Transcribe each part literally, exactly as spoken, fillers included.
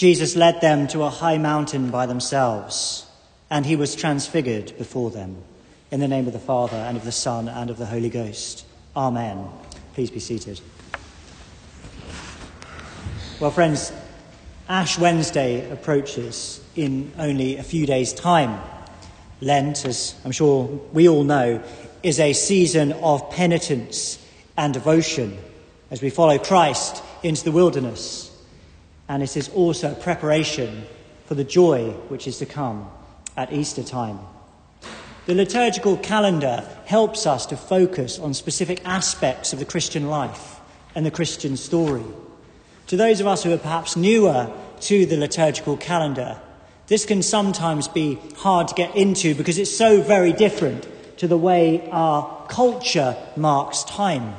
Jesus led them to a high mountain by themselves, and he was transfigured before them. In the name of the Father, and of the Son, and of the Holy Ghost. Amen. Please be seated. Well, friends, Ash Wednesday approaches in only a few days' time. Lent, as I'm sure we all know, is a season of penitence and devotion as we follow Christ into the wilderness. And it is also a preparation for the joy which is to come at Easter time. The liturgical calendar helps us to focus on specific aspects of the Christian life and the Christian story. To those of us who are perhaps newer to the liturgical calendar, this can sometimes be hard to get into because it's so very different to the way our culture marks time.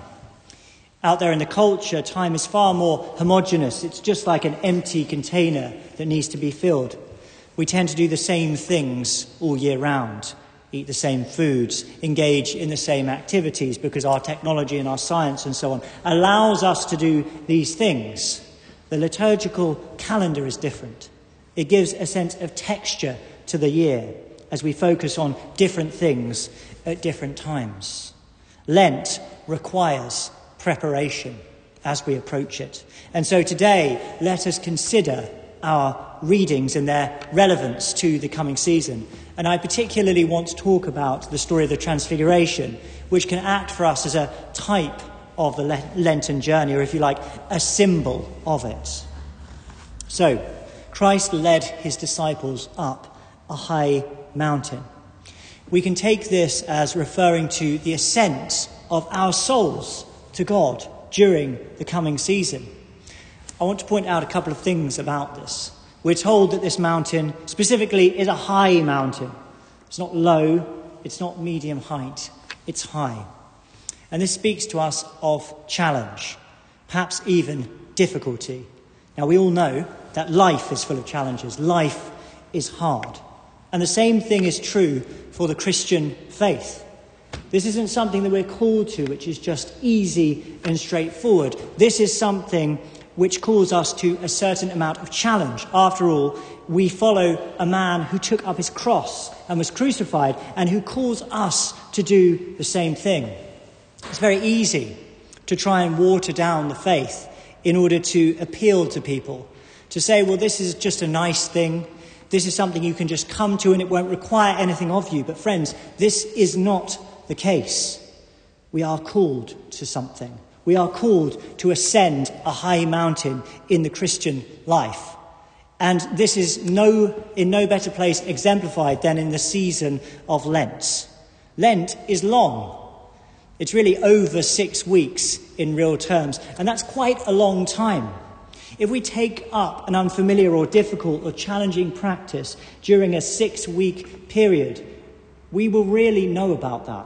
Out there in the culture, time is far more homogeneous. It's just like an empty container that needs to be filled. We tend to do the same things all year round, eat the same foods, engage in the same activities, because our technology and our science and so on allows us to do these things. The liturgical calendar is different. It gives a sense of texture to the year as we focus on different things at different times. Lent requires preparation as we approach it. And so today, let us consider our readings and their relevance to the coming season. And I particularly want to talk about the story of the Transfiguration, which can act for us as a type of the Lenten journey, or if you like, a symbol of it. So, Christ led his disciples up a high mountain. We can take this as referring to the ascent of our souls to God during the coming season. I want to point out a couple of things about this. We're told that this mountain specifically is a high mountain. It's not low, it's not medium height, it's high. And this speaks to us of challenge, perhaps even difficulty. Now, we all know that life is full of challenges. Life is hard. And the same thing is true for the Christian faith. This isn't something that we're called to, which is just easy and straightforward. This is something which calls us to a certain amount of challenge. After all, we follow a man who took up his cross and was crucified, and who calls us to do the same thing. It's very easy to try and water down the faith in order to appeal to people, to say, well, this is just a nice thing. This is something you can just come to and it won't require anything of you. But friends, this is not the case. We are called to something. We are called to ascend a high mountain in the Christian life. And this is no in no better place exemplified than in the season of Lent. Lent is long. It's really over six weeks in real terms. And that's quite a long time. If we take up an unfamiliar or difficult or challenging practice during a six-week period, we will really know about that.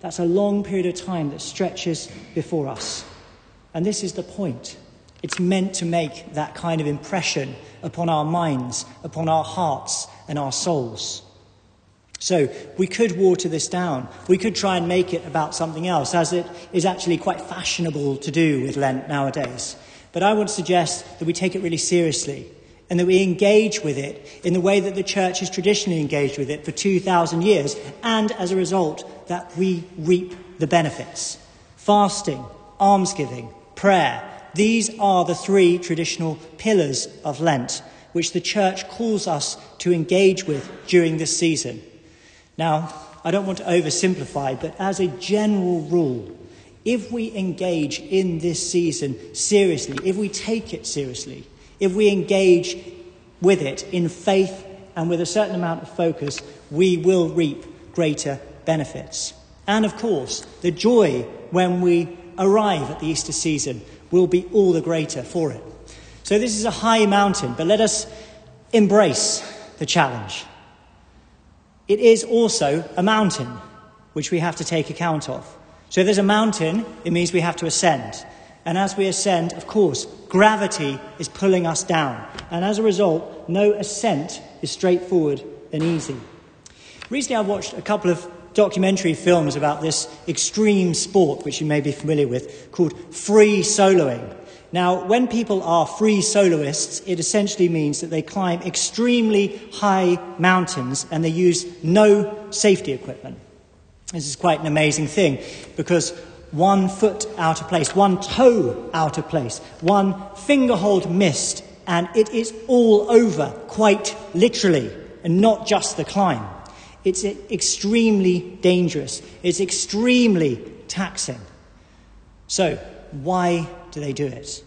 That's a long period of time that stretches before us. And this is the point. It's meant to make that kind of impression upon our minds, upon our hearts and our souls. So we could water this down. We could try and make it about something else, as it is actually quite fashionable to do with Lent nowadays. But I would suggest that we take it really seriously, and that we engage with it in the way that the church has traditionally engaged with it for two thousand years, and as a result, that we reap the benefits. Fasting, almsgiving, prayer, these are the three traditional pillars of Lent, which the church calls us to engage with during this season. Now, I don't want to oversimplify, but as a general rule, if we engage in this season seriously, if we take it seriously, if we engage with it in faith and with a certain amount of focus, we will reap greater benefits. And of course, the joy when we arrive at the Easter season will be all the greater for it. So this is a high mountain, but let us embrace the challenge. It is also a mountain which we have to take account of. So if there's a mountain, it means we have to ascend. And as we ascend, of course, gravity is pulling us down. And as a result, no ascent is straightforward and easy. Recently, I watched a couple of documentary films about this extreme sport, which you may be familiar with, called free soloing. Now, when people are free soloists, it essentially means that they climb extremely high mountains and they use no safety equipment. This is quite an amazing thing, because one foot out of place, one toe out of place, one finger hold missed, and it is all over, quite literally, and not just the climb. It's extremely dangerous. It's extremely taxing. So, why do they do it?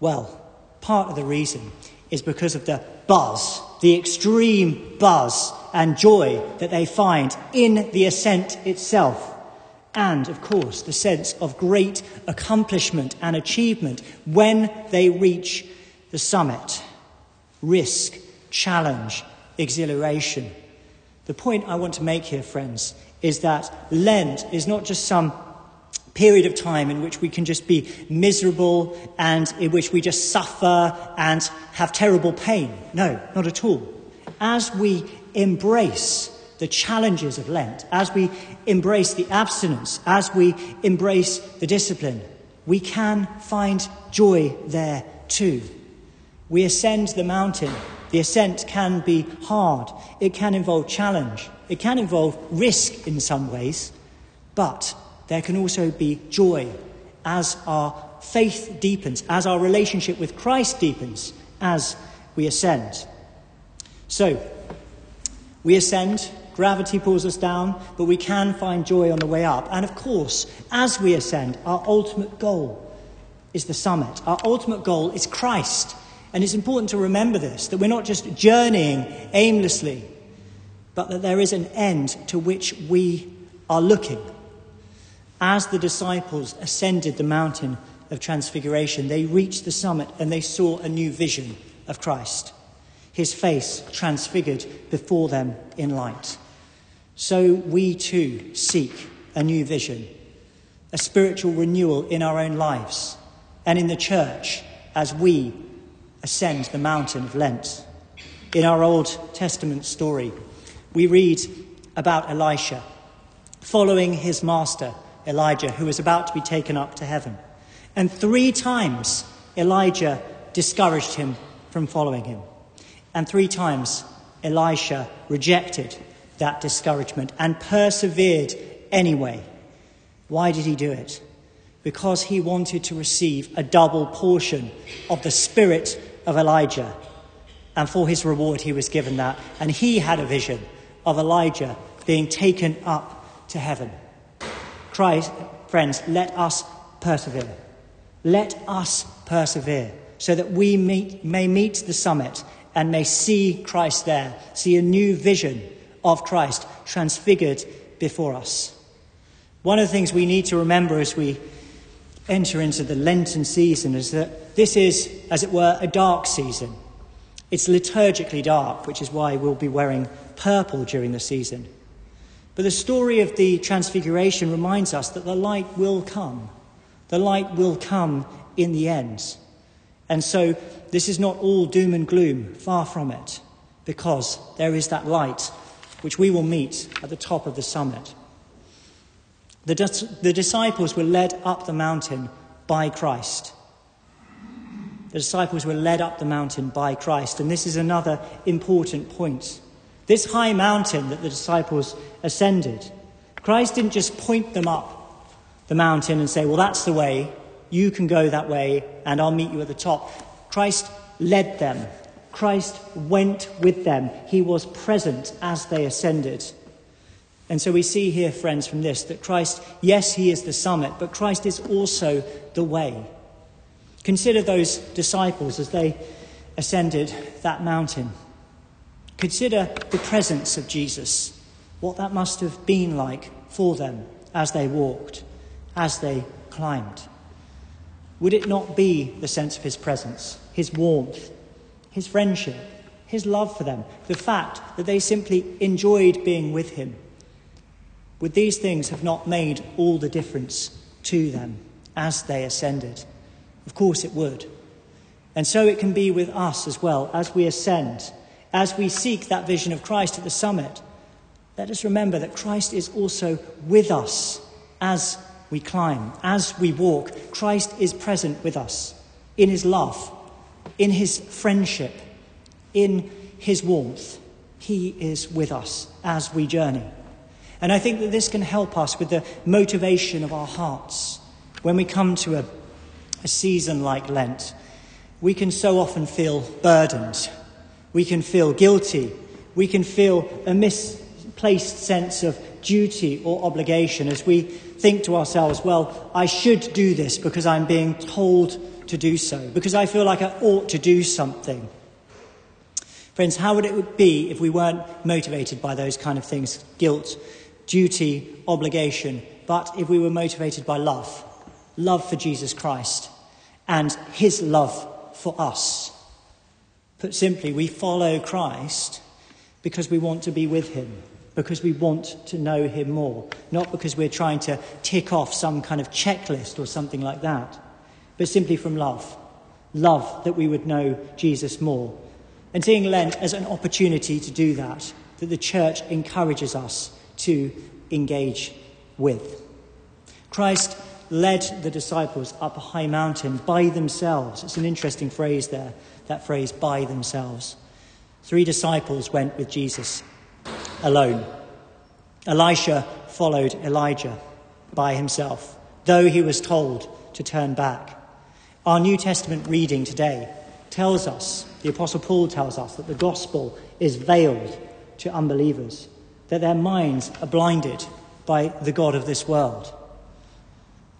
Well, part of the reason is because of the buzz, the extreme buzz and joy that they find in the ascent itself. And, of course, the sense of great accomplishment and achievement when they reach the summit. Risk, challenge, exhilaration. The point I want to make here, friends, is that Lent is not just some period of time in which we can just be miserable and in which we just suffer and have terrible pain. No, not at all. As we embrace the challenges of Lent, as we embrace the abstinence, as we embrace the discipline, we can find joy there too. We ascend the mountain. The ascent can be hard. It can involve challenge. It can involve risk in some ways, but there can also be joy as our faith deepens, as our relationship with Christ deepens, as we ascend. So, we ascend, gravity pulls us down, but we can find joy on the way up. And of course, as we ascend, our ultimate goal is the summit. Our ultimate goal is Christ. And it's important to remember this, that we're not just journeying aimlessly, but that there is an end to which we are looking. As the disciples ascended the mountain of transfiguration, they reached the summit and they saw a new vision of Christ, his face transfigured before them in light. So we too seek a new vision, a spiritual renewal in our own lives and in the church as we ascend the mountain of Lent. In our Old Testament story, we read about Elisha following his master, Elijah, who was about to be taken up to heaven. And three times Elijah discouraged him from following him. And three times Elisha rejected that discouragement and persevered anyway. Why did he do it? Because he wanted to receive a double portion of the spirit of Elijah. And for his reward, he was given that. And he had a vision of Elijah being taken up to heaven. Christ, friends, let us persevere. Let us persevere so that we meet, may meet the summit and may see Christ there, see a new vision of Christ transfigured before us. One of the things we need to remember as we enter into the Lenten season is that this is, as it were, a dark season. It's liturgically dark, which is why we'll be wearing purple during the season. But the story of the Transfiguration reminds us that the light will come. The light will come in the end. And so this is not all doom and gloom, far from it, because there is that light which we will meet at the top of the summit. The, dis- the disciples were led up the mountain by Christ. The disciples were led up the mountain by Christ. And this is another important point. This high mountain that the disciples ascended, Christ didn't just point them up the mountain and say, well, that's the way, you can go that way, and I'll meet you at the top. Christ led them. Christ went with them. He was present as they ascended. And so we see here, friends, from this, that Christ, yes, he is the summit, but Christ is also the way. Consider those disciples as they ascended that mountain. Consider the presence of Jesus, what that must have been like for them as they walked, as they climbed. Would it not be the sense of his presence, his warmth, his friendship, his love for them, the fact that they simply enjoyed being with him? Would these things have not made all the difference to them as they ascended? Of course it would. And so it can be with us as well as we ascend. As we seek that vision of Christ at the summit, let us remember that Christ is also with us as we climb, as we walk. Christ is present with us. in his love, in his friendship, in his warmth. He is with us as we journey. And I think that this can help us with the motivation of our hearts. When we come to a, a season like Lent, we can so often feel burdened. We can feel guilty. We can feel a misplaced sense of duty or obligation as we think to ourselves, well, I should do this because I'm being told to do so, because I feel like I ought to do something. Friends, how would it be if we weren't motivated by those kind of things, guilt, duty, obligation, but if we were motivated by love, love for Jesus Christ and his love for us? Put simply, we follow Christ because we want to be with him, because we want to know him more, not because we're trying to tick off some kind of checklist or something like that, but simply from love, love that we would know Jesus more. And seeing Lent as an opportunity to do that, that the church encourages us to engage with. Christ led the disciples up a high mountain by themselves. It's an interesting phrase there, that phrase, by themselves. Three disciples went with Jesus alone. Elisha followed Elijah by himself, though he was told to turn back. Our New Testament reading today tells us, the Apostle Paul tells us, that the gospel is veiled to unbelievers, that their minds are blinded by the God of this world.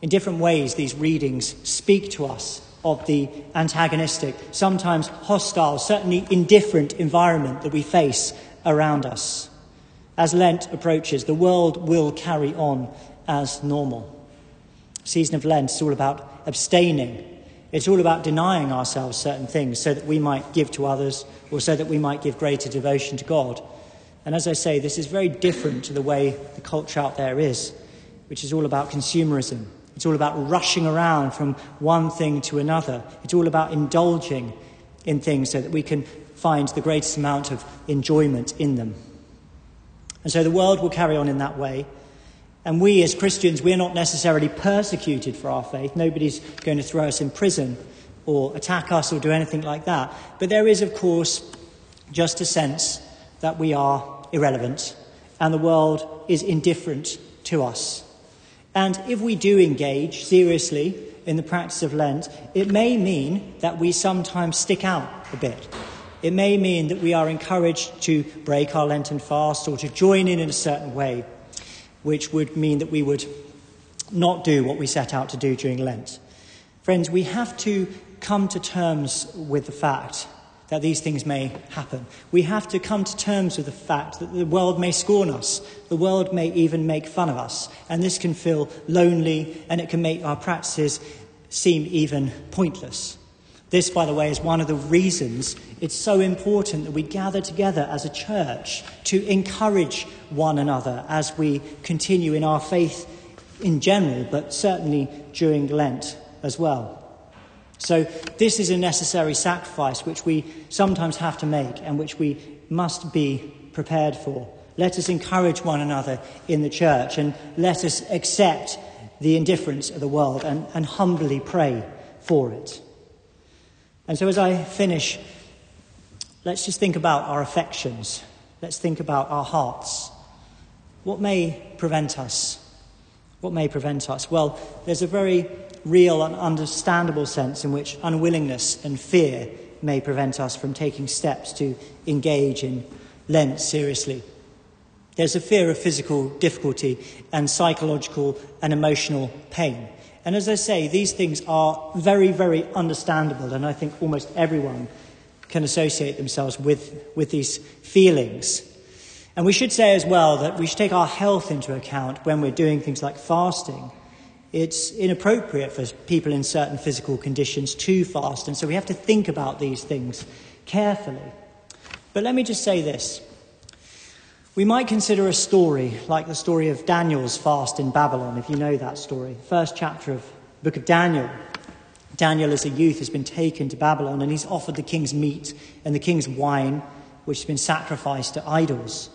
In different ways, these readings speak to us of the antagonistic, sometimes hostile, certainly indifferent environment that we face around us. As Lent approaches, the world will carry on as normal. The season of Lent is all about abstaining. It's all about denying ourselves certain things so that we might give to others or so that we might give greater devotion to God. And as I say, this is very different to the way the culture out there is, which is all about consumerism. It's all about rushing around from one thing to another. It's all about indulging in things so that we can find the greatest amount of enjoyment in them. And so the world will carry on in that way. And we as Christians, we're not necessarily persecuted for our faith. Nobody's going to throw us in prison or attack us or do anything like that. But there is, of course, just a sense that we are irrelevant and the world is indifferent to us. And if we do engage seriously in the practice of Lent, it may mean that we sometimes stick out a bit. It may mean that we are encouraged to break our Lenten fast or to join in in a certain way, which would mean that we would not do what we set out to do during Lent. Friends, we have to come to terms with the fact that these things may happen. We have to come to terms with the fact that the world may scorn us, the world may even make fun of us, and this can feel lonely and it can make our practices seem even pointless. This, by the way, is one of the reasons it's so important that we gather together as a church to encourage one another as we continue in our faith in general, but certainly during Lent as well. So this is a necessary sacrifice which we sometimes have to make and which we must be prepared for. Let us encourage one another in the church and let us accept the indifference of the world and, and humbly pray for it. And so as I finish, let's just think about our affections. Let's think about our hearts. What may prevent us? What may prevent us? Well, there's a very real and understandable sense in which unwillingness and fear may prevent us from taking steps to engage in Lent seriously. There's a fear of physical difficulty and psychological and emotional pain. And as I say, these things are very, very understandable, and I think almost everyone can associate themselves with, with these feelings. And we should say as well that we should take our health into account when we're doing things like fasting. It's inappropriate for people in certain physical conditions to fast, and so we have to think about these things carefully. But let me just say this. We might consider a story like the story of Daniel's fast in Babylon, if you know that story. First chapter of the book of Daniel. Daniel, as a youth, has been taken to Babylon, and he's offered the king's meat and the king's wine, which has been sacrificed to idols.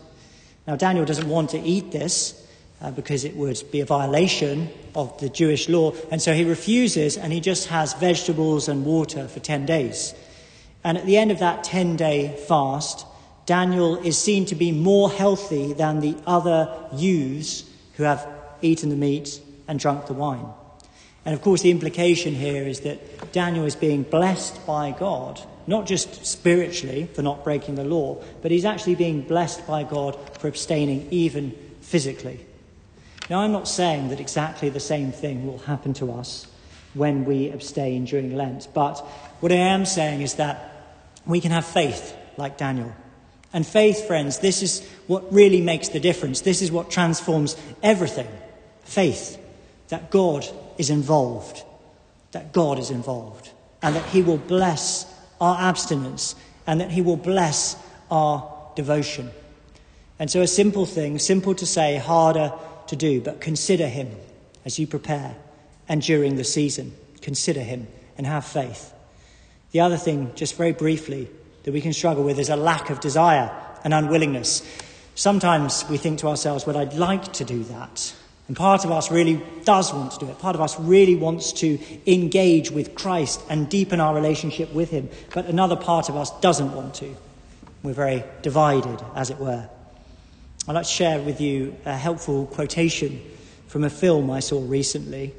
Now, Daniel doesn't want to eat this, uh, because it would be a violation of the Jewish law. And so he refuses, and he just has vegetables and water for ten days. And at the end of that ten-day fast, Daniel is seen to be more healthy than the other youths who have eaten the meat and drunk the wine. And of course, the implication here is that Daniel is being blessed by God, not just spiritually for not breaking the law, but he's actually being blessed by God for abstaining even physically. Now, I'm not saying that exactly the same thing will happen to us when we abstain during Lent, but what I am saying is that we can have faith like Daniel. And faith, friends, this is what really makes the difference. This is what transforms everything. Faith that God is involved, that God is involved, and that he will bless our abstinence, and that he will bless our devotion. And so a simple thing, simple to say, harder to do, but consider him as you prepare and during the season. Consider him and have faith. The other thing, just very briefly, that we can struggle with is a lack of desire and unwillingness. Sometimes we think to ourselves, well, I'd like to do that. And part of us really does want to do it. Part of us really wants to engage with Christ and deepen our relationship with him. But another part of us doesn't want to. We're very divided, as it were. I'd like to share with you a helpful quotation from a film I saw recently.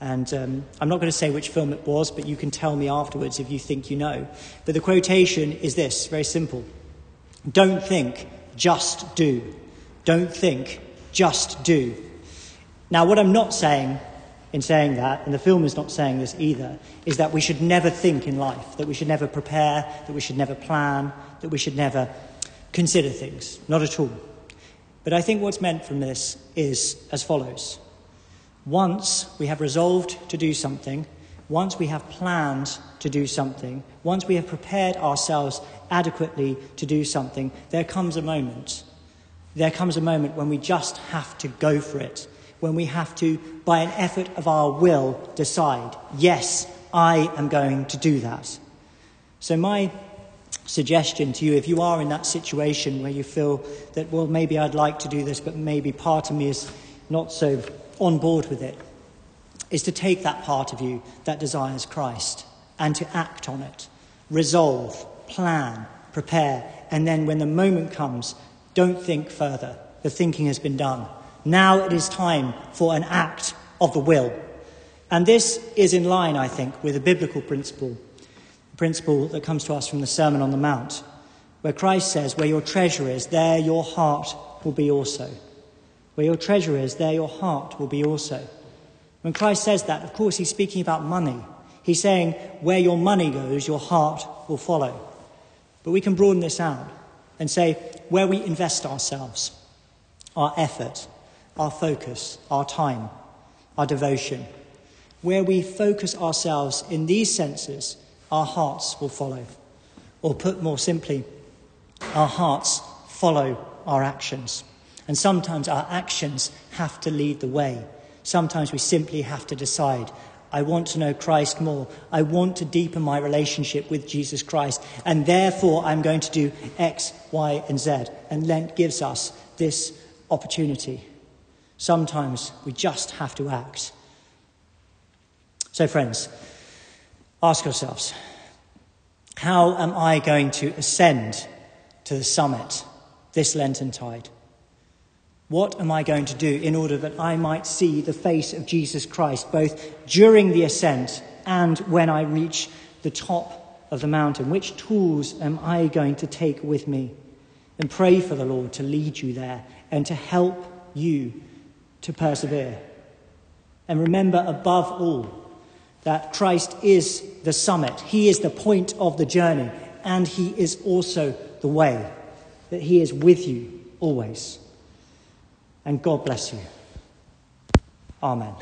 And um, I'm not going to say which film it was, but you can tell me afterwards if you think you know. But the quotation is this, very simple. Don't think, just do. Don't think, just do. Now, what I'm not saying in saying that, and the film is not saying this either, is that we should never think in life, that we should never prepare, that we should never plan, that we should never consider things. Not at all. But I think what's meant from this is as follows. Once we have resolved to do something, once we have planned to do something, once we have prepared ourselves adequately to do something, there comes a moment. There comes a moment when we just have to go for it. When we have to, by an effort of our will, decide, yes, I am going to do that. So my suggestion to you, if you are in that situation where you feel that, well, maybe I'd like to do this, but maybe part of me is not so on board with it, is to take that part of you that desires Christ and to act on it. Resolve, plan, prepare, and then when the moment comes, don't think further. The thinking has been done. Now it is time for an act of the will. And this is in line, I think, with a biblical principle, a principle that comes to us from the Sermon on the Mount, where Christ says, where your treasure is, there your heart will be also. Where your treasure is, there your heart will be also. When Christ says that, of course, he's speaking about money. He's saying, where your money goes, your heart will follow. But we can broaden this out and say, where we invest ourselves, our effort, our focus, our time, our devotion. Where we focus ourselves in these senses, our hearts will follow. Or put more simply, our hearts follow our actions. And sometimes our actions have to lead the way. Sometimes we simply have to decide, I want to know Christ more. I want to deepen my relationship with Jesus Christ. And therefore, I'm going to do X, Y, and Z. And Lent gives us this opportunity. Sometimes we just have to act. So friends, ask yourselves, how am I going to ascend to the summit this Lentintide? What am I going to do in order that I might see the face of Jesus Christ, both during the ascent and when I reach the top of the mountain? Which tools am I going to take with me? And pray for the Lord to lead you there and to help you to persevere. And remember above all that Christ is the summit. He is the point of the journey, and he is also the way, that he is with you always. And God bless you. Amen.